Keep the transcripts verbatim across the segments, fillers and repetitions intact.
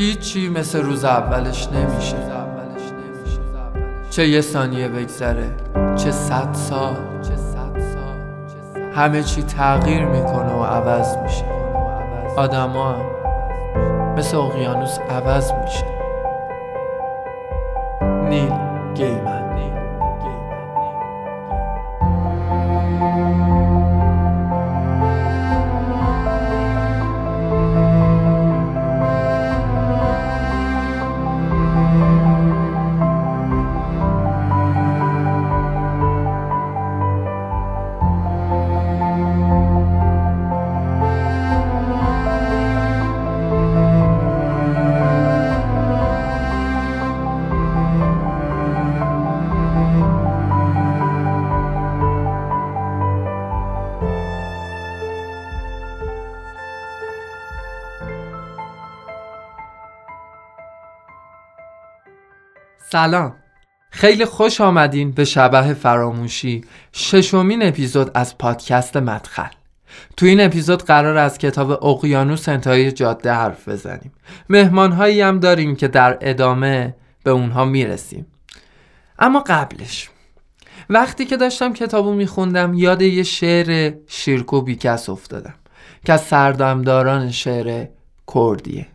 هیچی مثل روز اولش نمیشه. چه یه ثانیه بگذره، چه صد سال، همه چی تغییر میکنه و عوض میشه. آدم ها هم مثل اقیانوس عوض میشه. نیل گیمن. سلام، خیلی خوش آمدین به شبح فراموشی، ششمین اپیزود از پادکست مدخل. تو این اپیزود قرار از کتاب اقیانوس انتهای جاده حرف بزنیم. مهمانهایی هم داریم که در ادامه به اونها میرسیم. اما قبلش، وقتی که داشتم کتابو میخوندم یاد یه شعر شیرکو بیکس افتادم که از سردمداران شعر کردیه.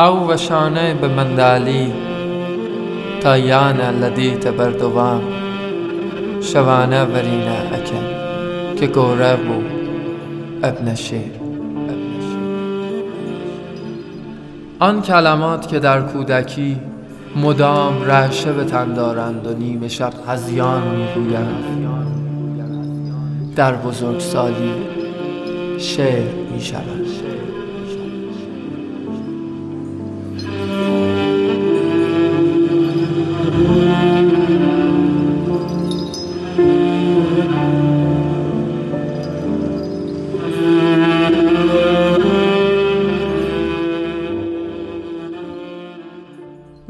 او و شانه به مندالی تایانه لدی تبردوام شوانه ورینه اکن که گوره بو ابن شیر. آن کلمات که در کودکی مدام رعشه به تن دارند و نیمه شب هزیان میگویند، در بزرگسالی شعر میشوند.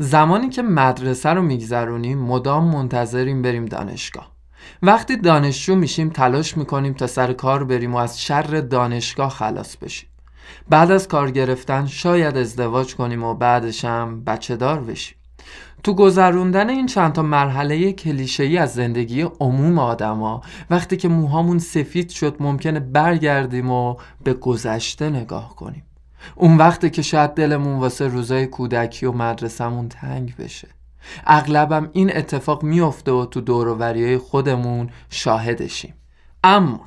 زمانی که مدرسه رو میگذرونیم مدام منتظریم بریم دانشگاه. وقتی دانشجو میشیم تلاش میکنیم تا سر کار بریم و از شر دانشگاه خلاص بشیم. بعد از کار گرفتن شاید ازدواج کنیم و بعدش هم بچه دار بشیم. تو گذروندن این چند تا مرحله کلیشه‌ای از زندگی عموم آدما، وقتی که موهامون سفید شد ممکنه برگردیم و به گذشته نگاه کنیم. اون وقته که شاید دلمون واسه روزای کودکی و مدرسمون تنگ بشه. اغلبم این اتفاق میفته و تو دور و بریای خودمون شاهدشیم. اما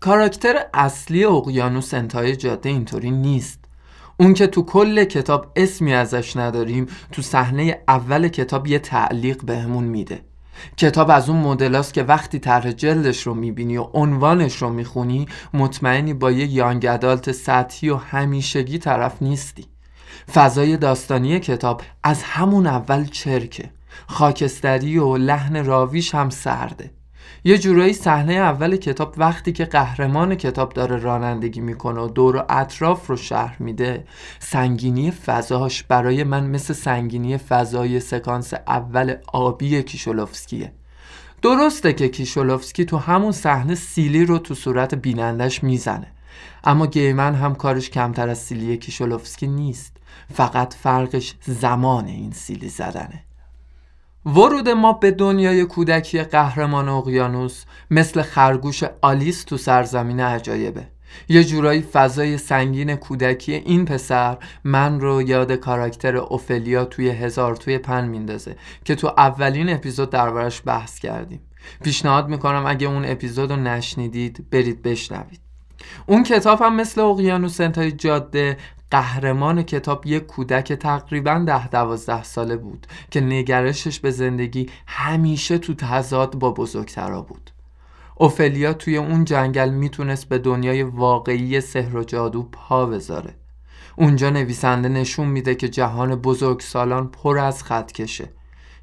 کاراکتر اصلی اقیانوس انتهای جاده اینطوری نیست. اون که تو کل کتاب اسمی ازش نداریم، تو صحنه اول کتاب یه تعلیق بهمون میده. کتاب از اون مدلاست که وقتی طرح جلدش رو میبینی و عنوانش رو میخونی مطمئنی با یه یانگ ادالت سطحی و همیشگی طرف نیستی. فضای داستانی کتاب از همون اول چرکه، خاکستری و لحن راویش هم سرده. یه جورایی صحنه اول کتاب وقتی که قهرمان کتاب داره رانندگی میکنه و دور و اطراف رو شرح میده، سنگینی فضاش برای من مثل سنگینی فضای سکانس اول آبی کیشلوفسکیه. درسته که کیشلوفسکی تو همون صحنه سیلی رو تو صورت بینندش میزنه، اما گیمن هم کارش کمتر از سیلی کیشلوفسکی نیست، فقط فرقش زمان این سیلی زدنه. ورود ما به دنیای کودکی قهرمان اقیانوس مثل خرگوش آلیس تو سرزمین عجایبه. یه جورایی فضای سنگین کودکی این پسر من رو یاد کاراکتر اوفلیا توی هزار توی پن میندازه که تو اولین اپیزود دربارش بحث کردیم. پیشنهاد میکنم اگه اون اپیزود رو نشنیدید برید بشنوید. اون کتاب هم مثل اقیانوس انتهای جاده، قهرمان کتاب یک کودک تقریبا ده دوازده ساله بود که نگرشش به زندگی همیشه تو تضاد با بزرگترا بود. اوفلیا توی اون جنگل میتونست به دنیای واقعی سحر و جادو پا بذاره. اونجا نویسنده نشون میده که جهان بزرگسالان پر از خطکشه.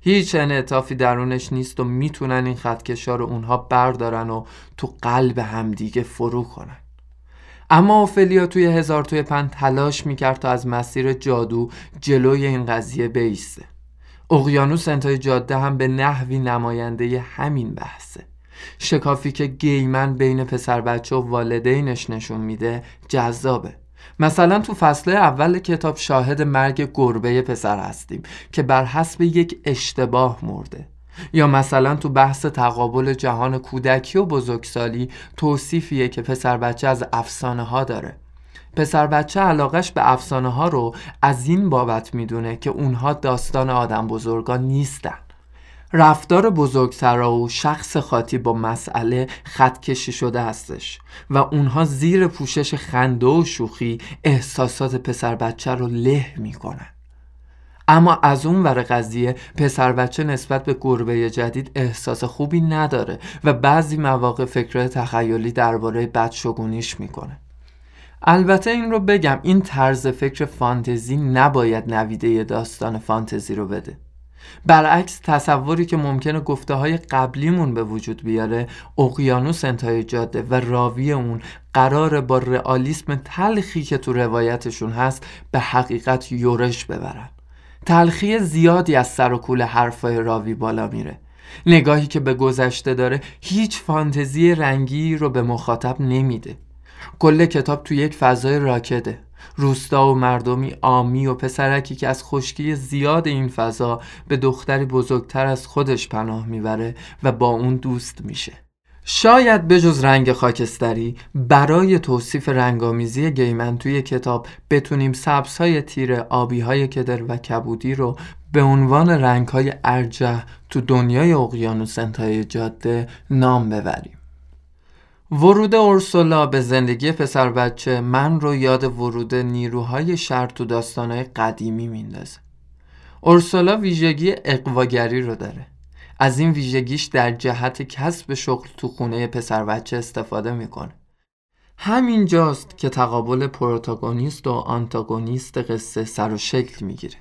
هیچ انعطافی درونش نیست و میتونن این خطکشا رو اونها بردارن و تو قلب همدیگه فرو کنن. اما اوفلیا توی هزار توی پن تلاش میکرد تا از مسیر جادو جلوی این قضیه بایسته. اقیانوس انتهای جاده هم به نحوی نماینده ی همین بحثه. شکافی که گیمن بین پسر بچه و والدینش نشون میده جذابه. مثلا تو فصل اول کتاب شاهد مرگ گربه پسر هستیم که بر حسب یک اشتباه مرده. یا مثلا تو بحث تقابل جهان کودکی و بزرگسالی توصیفیه که پسر بچه از افسانه ها داره. پسر بچه علاقش به افسانه ها رو از این بابت میدونه که اونها داستان آدم بزرگان نیستن. رفتار بزرگسرا و شخص خاطی با مسئله خطکشی شده هستش و اونها زیر پوشش خنده و شوخی احساسات پسر بچه رو له میکنن. اما از اون ور قضیه پسر بچه نسبت به گربه جدید احساس خوبی نداره و بعضی مواقع فکر تخیلی درباره بدشگونیش میکنه. البته این رو بگم این طرز فکر فانتزی نباید نویده داستان فانتزی رو بده. برعکس تصوری که ممکنه گفته های قبلیمون به وجود بیاره، اقیانوس انتهای جاده و راوی اون قراره با رئالیسم تلخی که تو روایتشون هست به حقیقت یورش ببرن. تلخی زیادی از سر و کول حرفای راوی بالا میره. نگاهی که به گذشته داره هیچ فانتزی رنگی رو به مخاطب نمیده. کل کتاب تو یک فضای راکده. روستا و مردمی عامی و پسرکی که از خشکی زیاد این فضا به دختری بزرگتر از خودش پناه میبره و با اون دوست میشه. شاید بجز رنگ خاکستری برای توصیف رنگامیزی گیمن توی کتاب بتونیم سبزهای تیره، آبیهای کدر و کبودی رو به عنوان رنگهای ارجح تو دنیای اقیانوس انتهای جاده نام ببریم. ورود اورسولا به زندگی پسر بچه من رو یاد ورود نیروهای شر تو داستانهای قدیمی میندازه. اورسولا ویژگی اقواگری رو داره. از این ویژگیش در جهت کسب شغل تو خونه پسر بچه استفاده میکنه. همین جاست که تقابل پروتاگونیست و آنتاگونیست قصه سر و شکل میگیره.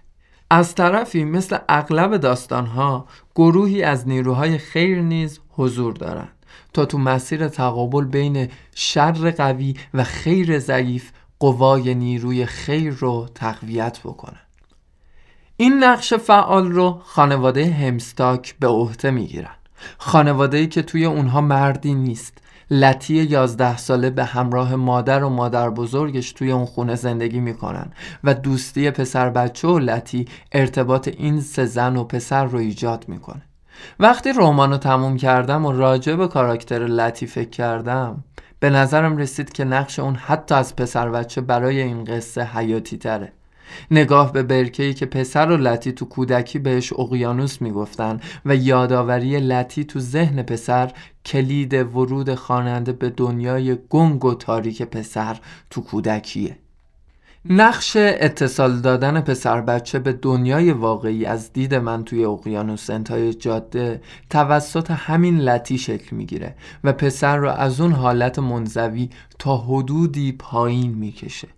از طرفی مثل اغلب داستانها گروهی از نیروهای خیر نیز حضور دارن تا تو مسیر تقابل بین شر قوی و خیر ضعیف قوای نیروی خیر رو تقویت بکنه. این نقش فعال رو خانواده همستاک به عهده میگیرن. خانواده‌ای که توی اونها مردی نیست. لتی یازده ساله به همراه مادر و مادر بزرگش توی اون خونه زندگی میکنن و دوستی پسر بچه و لتی ارتباط این سه زن و پسر رو ایجاد میکنه. وقتی رمانو تموم کردم و راجع به کاراکتر لتی فکر کردم، به نظرم رسید که نقش اون حتی از پسر بچه برای این قصه حیاتی تره. نگاه به برکه‌ای که پسر و لتی تو کودکی بهش اقیانوس میگفتن و یادآوری لتی تو ذهن پسر کلید ورود خواننده به دنیای گنگ و تاریک پسر تو کودکیه. نقش اتصال دادن پسر بچه به دنیای واقعی از دید من توی اقیانوس انتهای جاده توسط همین لتی شکل میگیره و پسر رو از اون حالت منزوی تا حدودی پایین میکشه.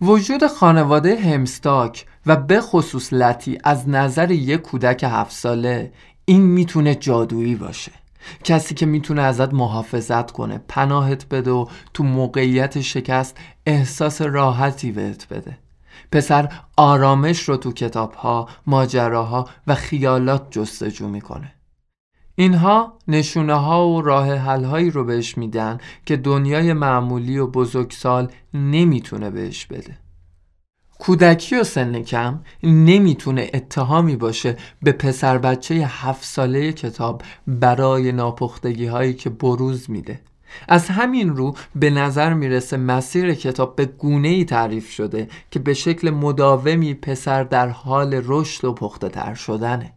وجود خانواده همستاک و به خصوص لتی از نظر یک کودک هفت ساله این میتونه جادویی باشه. کسی که میتونه ازت محافظت کنه، پناهت بده و تو موقعیت شکست احساس راحتی بهت بده. پسر آرامش رو تو کتابها، ماجراها و خیالات جستجو میکنه. اینها نشونه ها و راه حل هایی رو بهش میدن که دنیای معمولی و بزرگسال نمیتونه بهش بده. کودکی و سن کم نمیتونه اتهامی باشه به پسر بچه هفت ساله کتاب برای ناپختگی هایی که بروز میده. از همین رو به نظر میرسه مسیر کتاب به گونه‌ای تعریف شده که به شکل مداومی پسر در حال رشد و پخته تر شدنه.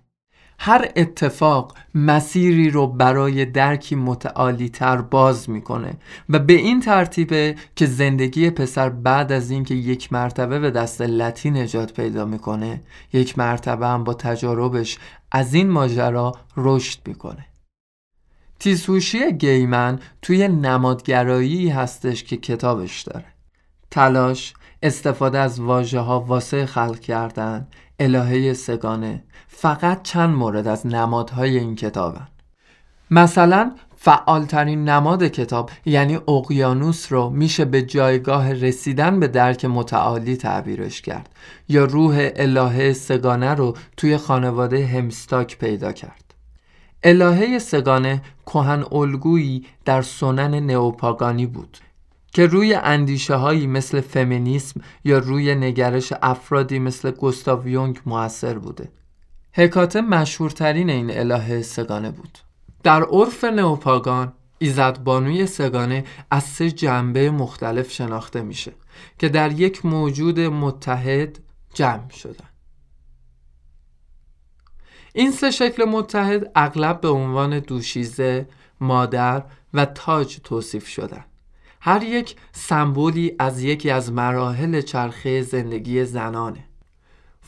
هر اتفاق مسیری رو برای درکی متعالی تر باز میکنه و به این ترتیبه که زندگی پسر بعد از اینکه یک مرتبه به دست لتی نجات پیدا میکنه، یک مرتبه هم با تجاربش از این ماجرا رشد میکنه. تیزهوشی گیمن توی نمادگرایی هستش که کتابش داره. تلاش، استفاده از واژه‌ها واسه خلق کردن، الهه سگانه فقط چند مورد از نمادهای این کتابن. مثلا فعالترین نماد کتاب یعنی اقیانوس رو میشه به جایگاه رسیدن به درک متعالی تعبیرش کرد، یا روح الهه سگانه رو توی خانواده همستاک پیدا کرد. الهه سگانه کهن الگویی در سنن نئوپاگانی بود که روی اندیشه هایی مثل فمینیسم یا روی نگرش افرادی مثل گوستاو یونگ مؤثر بوده. هکاته مشهورترین این الهه سگانه بود. در عرف نئوپاگان، ایزدبانوی سگانه از سه جنبه مختلف شناخته میشه که در یک موجود متحد جمع شدن. این سه شکل متحد اغلب به عنوان دوشیزه، مادر و تاج توصیف شدن. هر یک سمبولی از یکی از مراحل چرخه زندگی زنانه.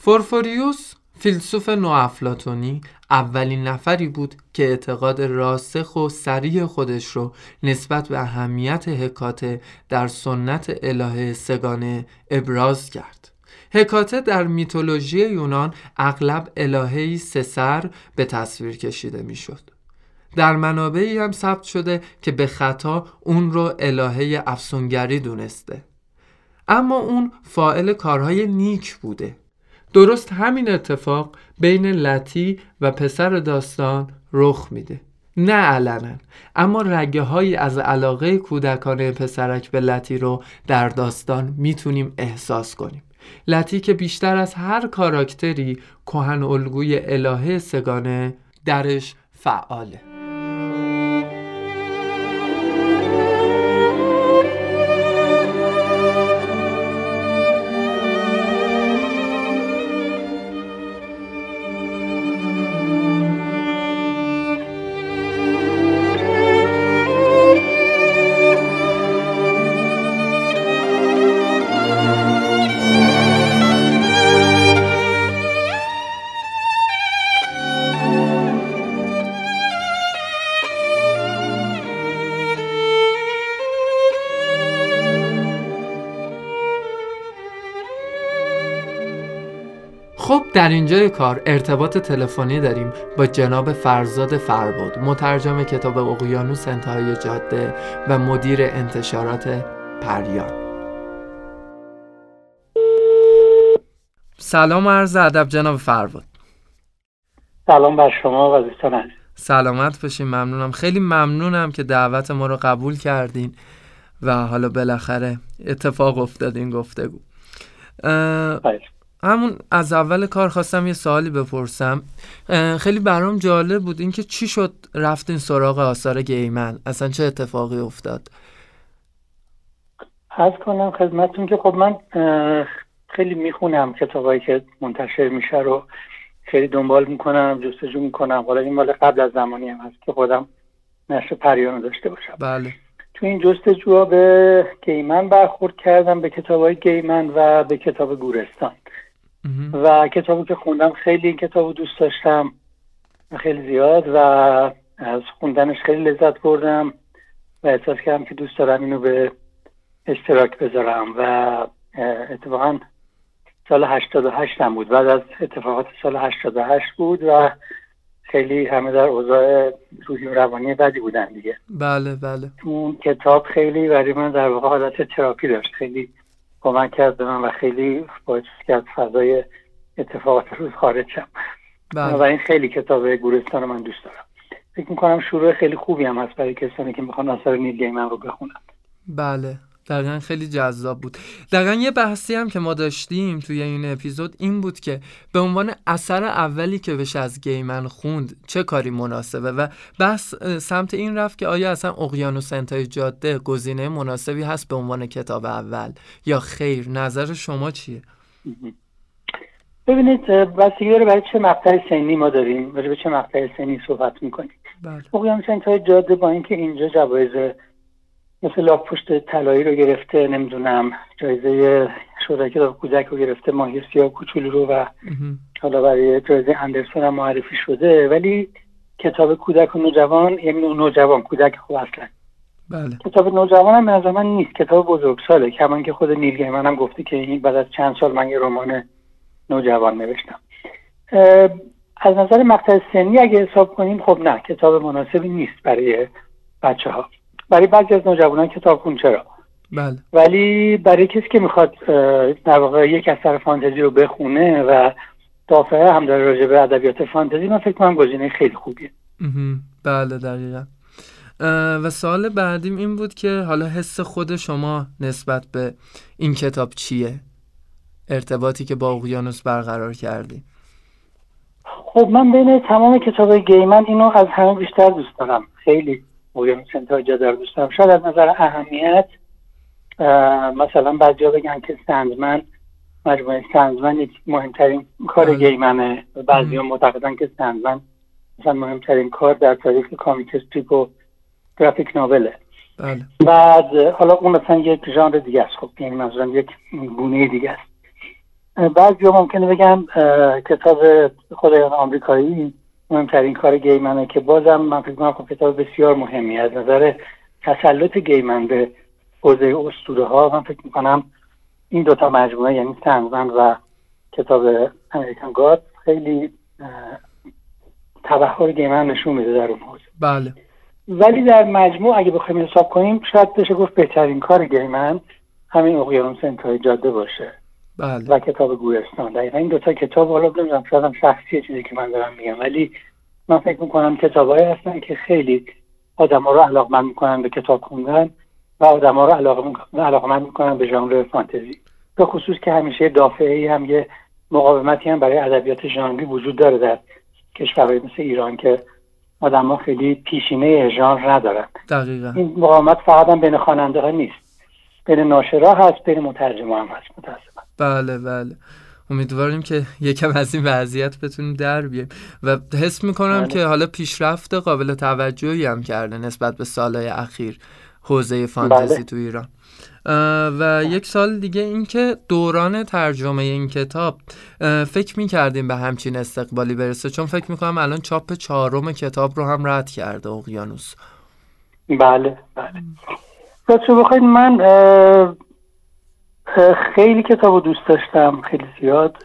پورفیریوس، فیلسوف نوافلاتونی، اولین نفری بود که اعتقاد راسخ و صریح خودش رو نسبت به اهمیت هکاته در سنت الهه سگانه ابراز کرد. هکاته در میتولوژی یونان اغلب الهه‌ای سه سر به تصویر کشیده میشد. در منابعی هم ثبت شده که به خطا اون رو الهه افسونگری دونسته، اما اون فاعل کارهای نیک بوده. درست همین اتفاق بین لتی و پسر داستان رخ میده، نه علنا، اما رگه هایی از علاقه کودکانه پسرک به لتی رو در داستان میتونیم احساس کنیم. لتی که بیشتر از هر کاراکتری کهن الگوی الهه سگانه درش فعاله. خب در اینجای کار ارتباط تلفنی داریم با جناب فرزاد فرباد، مترجم کتاب اقیانوس انتهای جاده و مدیر انتشارات پریان. سلام عرض ادب جناب فرباد. سلام بر شما و دوستان عزیز. سلامت باشین. ممنونم، خیلی ممنونم که دعوت ما رو قبول کردین و حالا بالاخره اتفاق افتاد این گفتگو. اه... خیلی همون از اول کار خواستم یه سوالی بپرسم. خیلی برام جالب بود اینکه چی شد رفتین سراغ آثار گیمن، اصلا چه اتفاقی افتاد؟ عرض کنم خدمتتون که خب من خیلی میخونم کتابایی که منتشر میشه رو، خیلی دنبال میکنم، جستجو میکنم. حالا این مال قبل از زمانی هم هست که خودم نشر پریان داشته باشم. بله. تو این جستجوها به گیمن برخورد کردم، به کتابای گیمن و به کتاب گورستان. و کتابی که خوندم خیلی این کتابو دوست داشتم خیلی زیاد و از خوندنش خیلی لذت بردم و احساس کردم که دوست دارم اینو به اشتراک بذارم و اتفاقا سال هشتاد و هشت هم بود، بعد از اتفاقات سال هشتاد و هشت بود و خیلی همه در اوضاع روحی و روانی بدی بودن دیگه. بله بله. اون کتاب خیلی برای من در واقع حالت تراپی داشت، خیلی کمک کرد به من و خیلی باعث کرد فضای اتفاقات روز خارج شم. و این خیلی کتاب گورستان رو من دوست دارم. فکر میکنم شروع خیلی خوبی هم هست برای کسانی که میخوان آثار نیل گیمن رو بخونن. بله دقیقا، خیلی جذاب بود. دقیقا یه بحثی هم که ما داشتیم توی این اپیزود این بود که به عنوان اثر اولی که بشه از گیمن خوند چه کاری مناسبه و بحث سمت این رفت که آیا اصلا اقیانوس انتهای جاده گزینه مناسبی هست به عنوان کتاب اول یا خیر. نظر شما چیه؟ ببینید بستگی داره برای چه مقطع سنی ما داریم، برای چه مقطع سنی صحبت میکنیم. بله. اقیانوس انتهای جاده با اینکه اینجا جوایز مثل لاک پشت طلایی رو گرفته، نمیدونم جایزه شورای کتاب کودک رو گرفته، ماهی سیاه کوچولو رو و حالا برای جایزه اندرسون هم معرفی شده، ولی کتاب کودک و نوجوان، یعنی نوجوان کودک خب اصلا بله. کتاب نوجوان هم از من نیست، کتاب بزرگساله. کمان که خود نیل گیمن هم گفته که این بعد از چند سال من یه رمان نوجوان نوشتم. از نظر مقطع سنی اگه حساب کنیم خب نه، کتاب مناسبی نیست برای بچه ها. برای بعضی از نوجوانان کتاب کن چرا؟ بله. ولی برای کسی که میخواد در واقع یک اثر فانتزی رو بخونه و دافعه هم داره راجع به ادبیات فانتزی، من فکر کنم گزینه خیلی خوبیه. بله دقیقا. و سوال بعدیم این بود که حالا حس خود شما نسبت به این کتاب چیه؟ ارتباطی که با اقیانوس برقرار کردی. خب من بین تمام کتاب گیمن اینو از همه بیشتر دوست دارم. خیلی اقیانوس انتاجا دار دوست دارم. شاید از نظر اهمیت مثلا بعضی ها بگن که سندمن، مجموعه سندمن مهمترین کار گیمنه، بعضی ها معتقدن که سندمن مثلا مهمترین کار در تاریخ کامیک استریپ و گرافیک ناوله. بله. بعد حالا اون مثلا یک ژانر دیگه است، خب یعنی مثلا یک گونه دیگه است. بعضی ها ممکنه بگم کتاب خدایان آمریکایی مهمترین کار گیمنه، که بازم من فکر می‌کنم خب کتاب بسیار مهمی از نظر تسلط گیمن به حوزه اسطوره ها. من فکر می‌کنم این دوتا مجموعه یعنی سندمن و کتاب امریکن گاد خیلی تبحر گیمن نشون میده در اون حوزه. بله. ولی در مجموع اگه بخوایم حساب کنیم شاید بشه گفت بهترین کار گیمن همین اقیانوس انتهای جاده باشه. بله. و کتاب گورستان. دقیقاً این دوتا کتاب، حالا نمی‌دونم شاید هم شخصیه چیزی که من دارم میگم، ولی من فکر می‌کنم کتابایی هستن که خیلی آدم‌ها رو علاقه‌مند می‌کنن به کتاب خوندن و آدم‌ها رو علاقه‌مند می‌کنن به ژانر فانتزی، به خصوص که همیشه دافعه‌ای هم یه مقاومتی هم برای ادبیات ژانری وجود داره در کشورهای مثل ایران که آدم‌ها خیلی پیشینه ژانر ندارن. دقیقاً. این مقاومت فقط هم بین خواننده‌ها نیست، بین ناشرا هست، بین مترجما هم هست متأسفانه. بله بله. امیدواریم که یکم از این وضعیت بتونیم در بیاییم و حس میکنم بله. که حالا پیشرفت قابل توجهی هم کرده نسبت به سالهای اخیر حوزه فانتزی بله. تو ایران. و یک سال دیگه این که دوران ترجمه این کتاب فکر میکردیم به همچین استقبالی برسه؟ چون فکر میکنم الان چاپ چهارم کتاب رو هم رد کرده اقیانوس. بله بله. راستش بخواید من خیلی کتابو دوست داشتم، خیلی زیاد،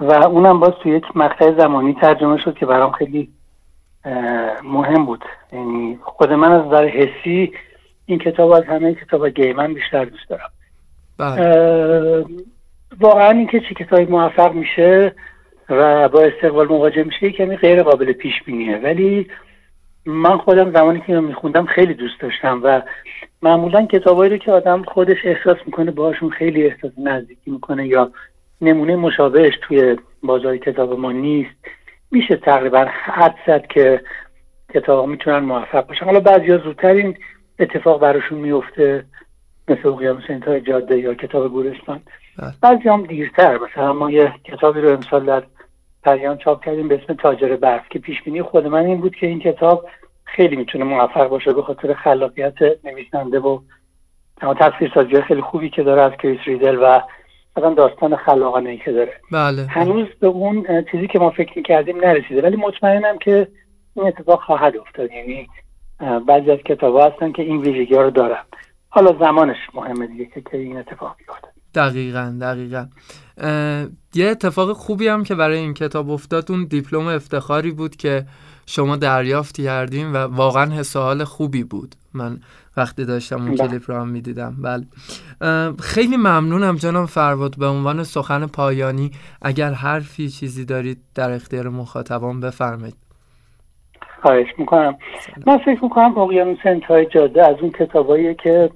و اونم باز تو یک مقطع زمانی ترجمه شد که برام خیلی مهم بود. یعنی خود من از نظر حسی این کتاب از همه کتابا گیمن بیشتر دوست دارم. واقعا این که چه کتابی موفق میشه و با استقبال مواجه میشه کمی غیر قابل پیش بینیه، ولی من خودم زمانی که اینو میخوندم خیلی دوست داشتم و معمولا کتابایی رو که آدم خودش احساس میکنه باهاشون خیلی احساس نزدیکی میکنه یا نمونه مشابهش توی بازار کتاب ما نیست، میشه تقریبا حد زد که کتابا میتونن موفق باشن. حالا بعضیا زودتر این اتفاق براشون میفته مثل اقیانوس انتهای جاده یا کتاب گورستان، بعضیا هم دیرتر. مثلا ما یه کتابی رو امسال در پریان چاپ کردیم به اسم تاجر برف که پیش بینی خود من این بود که این کتاب خیلی میتونه موفق باشه به خاطر خلاقیت نویسنده و تصویرسازی خیلی خوبی که داره از کریس ریدل و مثلا داستان خلاقانه‌ای که داره. بله. هنوز به اون چیزی که ما فکر می‌کردیم نرسیده، ولی مطمئنم که این اتفاق خواهد افتاد. یعنی بعضی از کتاب‌ها هستن که این ویژگی‌ها رو دارن، حالا زمانش مهمه دیگه که این اتفاق بیفته. دقیقاً دقیقاً. یه اتفاق خوبی هم که برای این کتاب افتاد اون دیپلم افتخاری بود که شما دریافت کردین و واقعاً حس و حال خوبی بود. من وقتی داشتم اون کلیپ رو هم می‌دیدم. بله. خیلی ممنونم جناب فرهاد. به عنوان سخن پایانی اگر حرفی چیزی دارید در اختیار مخاطبان بفرمایید. خواهش می‌کنم. من فکر می‌کنم اقیانوس انتهای جاده از اون کتاباییه که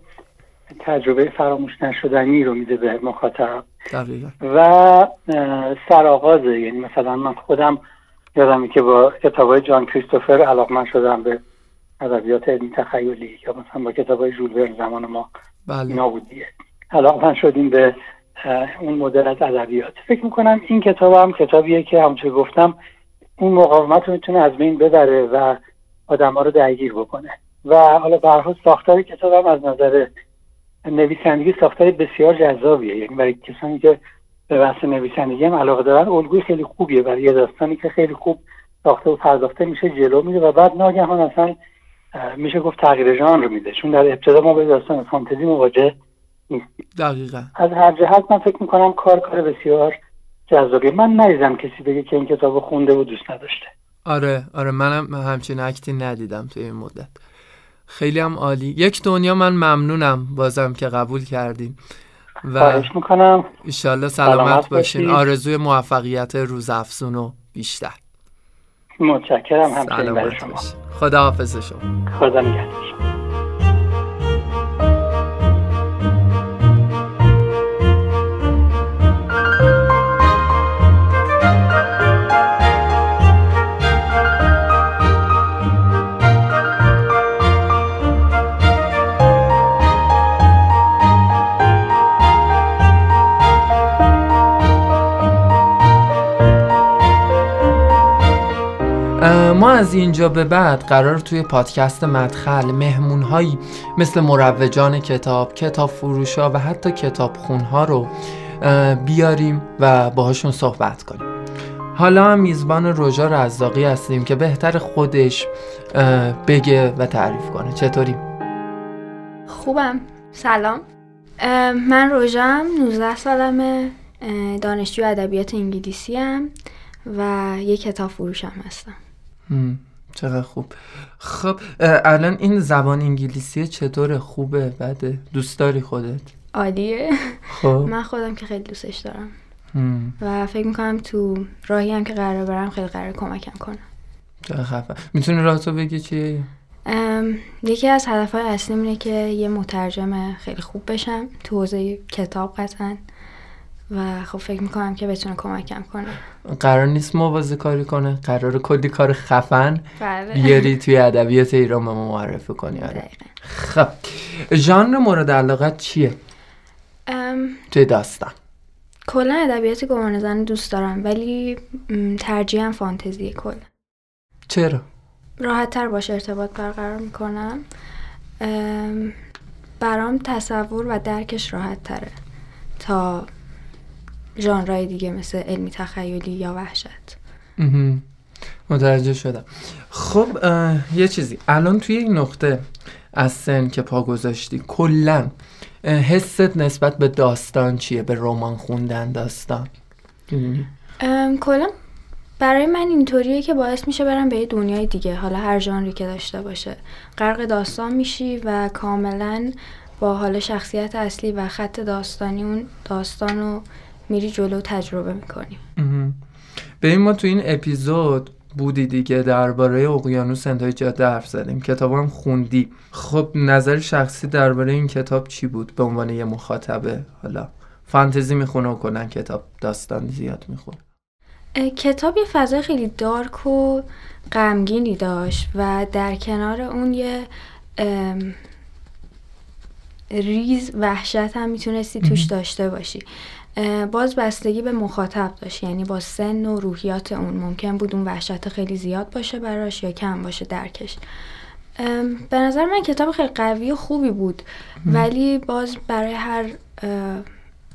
تجربه فراموش نشدنی رو میده به مخاطب دقیقا. و سرآغازه. یعنی مثلا من خودم یادمه که با کتابای جان کریستوفر علاقه‌مند شدم به ادبیات علمی تخیلی، یا مثلا با کتابای ژول ورن زمان ما بله. اینا بود دیگه علاقه‌مند شدیم به اون مدل از ادبیات. فکر میکنم این کتاب هم کتابیه که همونطور گفتم اون مقاومت رو میتونه از بین ببره و آدم‌ها رو درگیر بکنه. و حالا به هر حال ساختار کتابم از نظر نویسندگی ساختار بسیار جذابیه. یعنی برای کسانی که به بحث نویسندگی هم علاقه دارن الگوی خیلی خوبیه برای یه داستانی که خیلی خوب ساخته و پرداخته میشه، جلو میره و بعد ناگهان اصلا میشه گفت تغییر ژانر میده، چون در ابتدا ما با داستان فانتزی مواجه نیستیم. دقیقاً. از هر جهت من فکر میکنم کار کار بسیار جذابیه. من ندیدم کسی بگه که این کتابو خونده و دوست نداشته. آره آره منم همچین اکتی ندیدم تو این مدت. خیلی هم عالی. یک دنیا من ممنونم بازم که قبول کردیم و خواهش میکنم. انشالله سلامت, سلامت باشین. باشید. آرزوی موفقیت روزافزون و بیشتر. متشکرم همچنین برای شما. خداحافظ شما. خدا نگهدار. ما از اینجا به بعد قرار توی پادکست مدخل مهمونهایی مثل مروجان کتاب، کتاب فروشا و حتی کتاب خونها رو بیاریم و باهاشون صحبت کنیم. حالا هم میزبان رژه رزاقی هستیم که بهتر خودش بگه و تعریف کنه. چطوری؟ خوبم. سلام. من رژه هم نوزده سالمه، دانشجو ادبیات انگلیسی ام و یک کتاب فروش هم هستم. هم چقدر خوب. خب الان این زبان انگلیسی چطوره؟ خوبه؟ بده؟ دوست داری خودت؟ عالیه. خب من خودم که خیلی دوستش دارم هم. و فکر میکنم تو راهی هم که قراره برم خیلی قراره کمکم کنم. چقدر خفه. میتونی راهتو بگی چیه؟ یکی از هدفهای اصلیم اینه که یه مترجم خیلی خوب بشم تو حوزه کتاب قطعاً و خب فکر میکنم که بتونه کمکم کنه. قرار نیست موازی کاری کنه، قراره کلی کار خفن بله. بیاری توی ادبیات ایران ما معرفی کنی. آره. خب ژانر مورد علاقت چیه؟ ام... توی داستان کلا ادبیات گمان زن دوست دارم ولی ترجیحاً فانتزی. کلا چرا؟ راحت تر باشه ارتباط برقرار میکنم. ام... برام تصور و درکش راحت تره تا ژانرهای دیگه مثل علمی تخیلی یا وحشت. متوجه شدم. خب یه چیزی الان توی این نقطه از سن که پا گذاشتی کلا حست نسبت به داستان چیه؟ به رمان خوندن داستان کلا برای من اینطوریه که باعث میشه برم به یه دنیای دیگه، حالا هر ژانری که داشته باشه. غرق داستان میشی و کاملا با حال شخصیت اصلی و خط داستانی اون داستانو میری جلو تجربه میکنی. ببین ما تو این اپیزود بودی دیگه درباره اقیانوس انتهای جاده حرف زدیم، کتابم خوندی. خب نظر شخصی درباره این کتاب چی بود به عنوان یه مخاطبه؟ حالا فانتزی میخونه و کنن کتاب داستان زیاد میخونه. کتاب یه فضای خیلی دارک و غمگینی داشت و در کنار اون یه ریز وحشت هم میتونستی توش داشته باشی. باز بستگی به مخاطب داشت، یعنی با سن و روحیات اون ممکن بود اون وحشت خیلی زیاد باشه براش یا کم باشه درکش. به نظر من کتاب خیلی قوی و خوبی بود ولی باز برای هر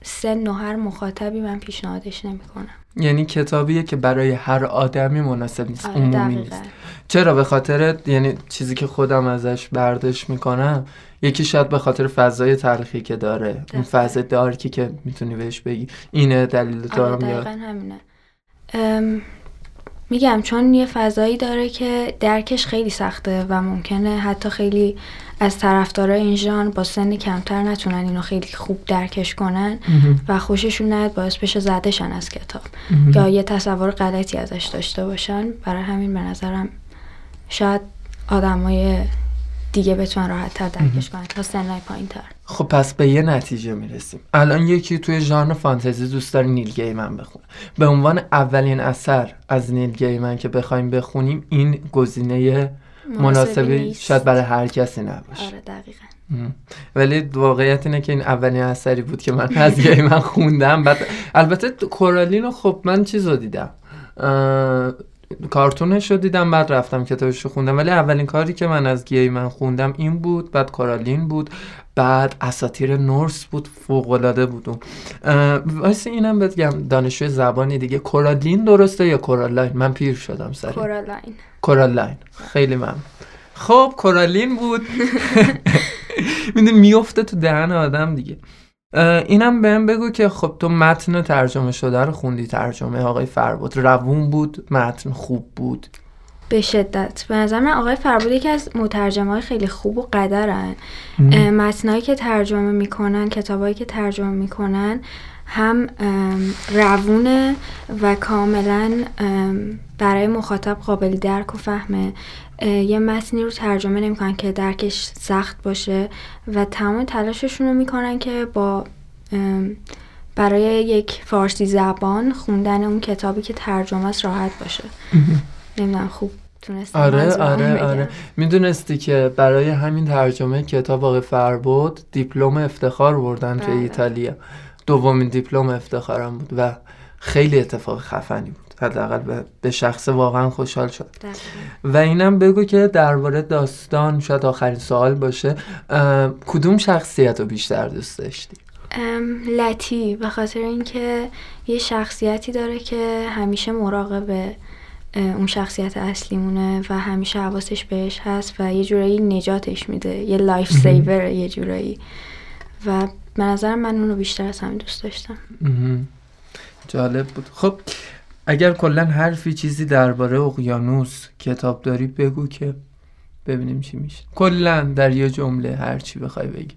سن و هر مخاطبی من پیشنهادش نمی‌کنم. یعنی کتابیه که برای هر آدمی مناسب نیست. آره عمومی نیست. چرا؟ به خاطر یعنی چیزی که خودم ازش برداشت میکنم یکی شاید به خاطر فضای تلخی که داره دقیقا. اون فضای دارکی که میتونی بهش بگی اینه دلیل تو. آره دقیقا همینه. ام... میگم چون یه فضایی داره که درکش خیلی سخته و ممکنه حتی خیلی از طرفدارای این ژانر با سن کمتر نتونن اینو خیلی خوب درکش کنن و خوششون نیاد باعث بشه زدشن از کتاب یا یه تصور غلطی ازش داشته باشن. برای همین به نظرم شاید آدمای دیگه بتونن راحت تر درکش کنن تا سنای پایین تر. خب پس به یه نتیجه میرسیم الان یکی توی ژانر فانتزی دوست داره نیل گیمن بخونه، به عنوان اولین اثر از نیل گیمن که بخوایم بخونیم این گزینه مناسبی شاید برای هر کسی نباشه. آره دقیقاً. ولی واقعیت اینه که این اولین اثری بود که من از گیمن خوندم. بعد البته کورالینو خب من چیزو دیدم کارتونش رو دیدم بعد رفتم کتابش رو خوندم ولی اولین کاری که من از گیمن خوندم این بود. بعد کورالین بود، بعد اساطیر نورس بود. فوق‌العاده بودم. واسه اینم بگم دانشجوی زبانی دیگه کورالین درسته یا کورالاین؟ من پیر شدم سری. کورالاین. کورالاین خیلی ممنون. خب کورالین بود. میدونی میفته تو دهن آدم دیگه. اینم بهم بگو که خب تو متن ترجمه شده رو خوندی، ترجمه آقای فرباد روون بود، متن خوب بود؟ به شدت. به نظر من آقای فرباد یکی از مترجمه‌های خیلی خوب و قدرن. متنایی که ترجمه میکنن، کتابایی که ترجمه میکنن هم روونه و کاملا برای مخاطب قابل درک و فهمه. یه متنی رو ترجمه نمیکنن که درکش سخت باشه و تمام تلاششون رو میکنن که با برای یک فارسی زبان خوندن اون کتابی که ترجمه است راحت باشه. نمیدونم خوب تونستم. آره آره آره. میدونستی که برای همین ترجمه کتاب آقای فرباد دیپلم افتخار بردن تو ایتالیا؟ دومین دیپلم افتخارم بود و خیلی اتفاق خفنی بود، حداقل به شخص واقعا خوشحال شد. و اینم بگو که درباره داستان، شاید آخرین سوال باشه، کدوم شخصیت رو بیشتر دوست داشتی؟ لتی، به خاطر اینکه یه شخصیتی داره که همیشه مراقبه اون شخصیت اصلیمونه و همیشه حواسش بهش هست و یه جورایی نجاتش میده، یه لایف سیور یه جورایی، و به نظر من اونو بیشتر از همه دوست داشتم. جالب بود. خب اگر کلا حرفی چیزی درباره اقیانوس کتاب داری بگو که ببینیم چی میشه. کلا در یه جمله هر چی بخوای بگی.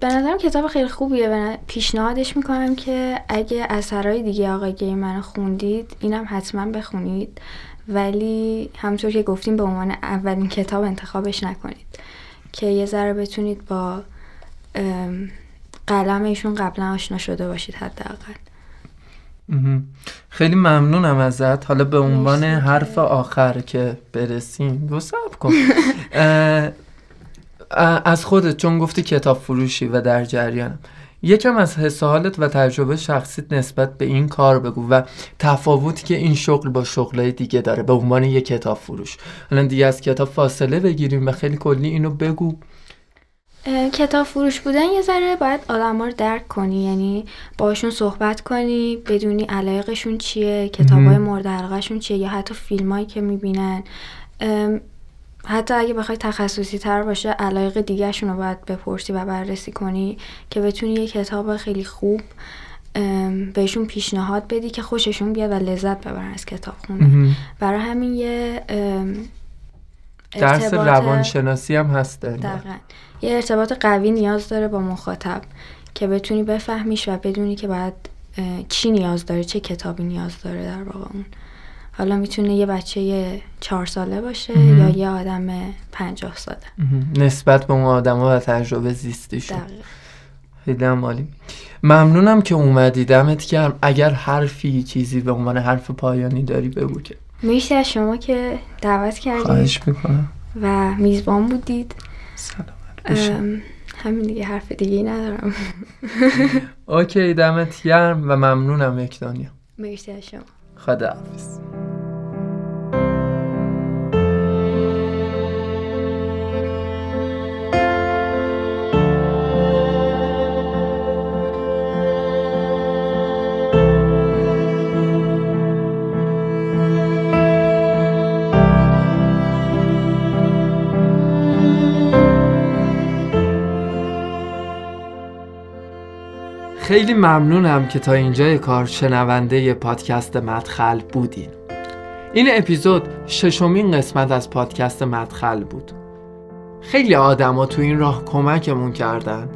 به نظرم کتاب خیلی خوبیه و پیشنهادش میکنم که اگه اثرای دیگه آقای گیمن خوندید اینم حتما بخونید، ولی همونطور که گفتیم به عنوان اولین کتاب انتخابش نکنید، که یه ذره بتونید با قلم ایشون قبلا آشنا شده باشید حداقل. خیلی ممنونم ازت. حالا به عنوان حرف آخر که برسیم دو صبر کن از خودت، چون گفتی کتاب فروشی و در جریانم، یکم از حس و حالت و تجربه شخصیت نسبت به این کار بگو و تفاوتی که این شغل با شغلای دیگه داره به عنوان یک کتاب فروش. الان دیگه از کتاب فاصله بگیریم و خیلی کلی اینو بگو. کتاب فروش بودن یه ذره باید آدم‌ها رو درک کنی، یعنی باشون صحبت کنی، بدونی علایقشون چیه، کتاب‌های مورد علاقه‌شون چیه، یا حتی فیلمایی که می‌بینن. حتی اگه بخوای تخصصی تر باشه علایق دیگرشون رو باید بپرسی و بررسی کنی که بتونی یه کتاب خیلی خوب بهشون پیشنهاد بدی که خوششون بیاد و لذت ببرن از کتاب خوندن. برای همین یه درس روانشناسی هم هست دقیقاً. یه ارتباط قوی نیاز داره با مخاطب که بتونی بفهمیش و بدونی که باید چی نیاز داره، چه کتابی نیاز داره در واقع اون. حالا میتونه یه بچه یه چهار ساله باشه مم. یا یه آدم پنجاه ساله، نسبت به اون آدم ها و تجربه زیستیشون. خیلی هم عالی. ممنونم که اومدی، دمت گرم. اگر حرفی چیزی به عنوان حرف پایانی داری بگو. که مرسی از شما که دعوت کردید. خواهش میکنم. و میزبان بودید. سلامت باشید. همین دیگه، حرف دیگه ندارم. اوکی، دمت گرم و ممنونم یک دنیا. مرسی از شما. خداحافظ. خیلی ممنونم که تا اینجای کار شنونده پادکست مدخل بودین. این اپیزود ششمین قسمت از پادکست مدخل بود. خیلی آدما تو این راه کمکمون کردن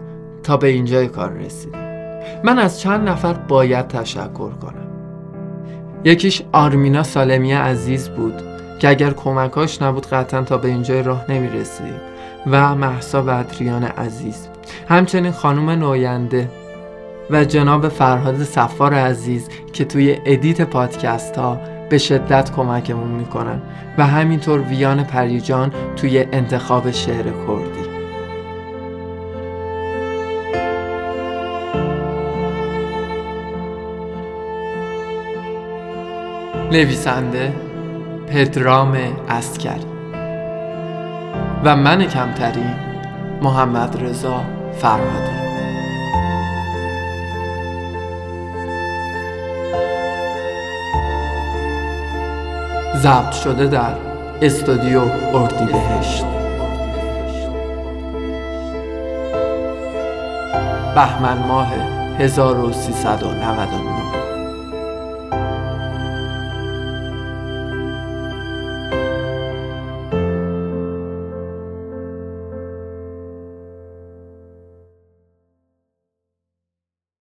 تا به اینجای کار رسیدیم. من از چند نفر باید تشکر کنم. یکیش آرمینا سالمی عزیز بود که اگر کمکاش نبود قطعا تا به اینجای راه نمی رسیدیم، و مهسا بدریان عزیز، همچنین خانم نوینده و جناب فرهاد صفار عزیز که توی ادیت پادکست ها به شدت کمکمون میکنن، و همینطور ویان پریجان توی انتخاب شعر کردی. نویسنده پدرام عسکری و من کمترین محمدرضا فرهادی. ضبط شده در استودیو اردیبهشت. بهمن ماه هزار و سیصد و نود و نه.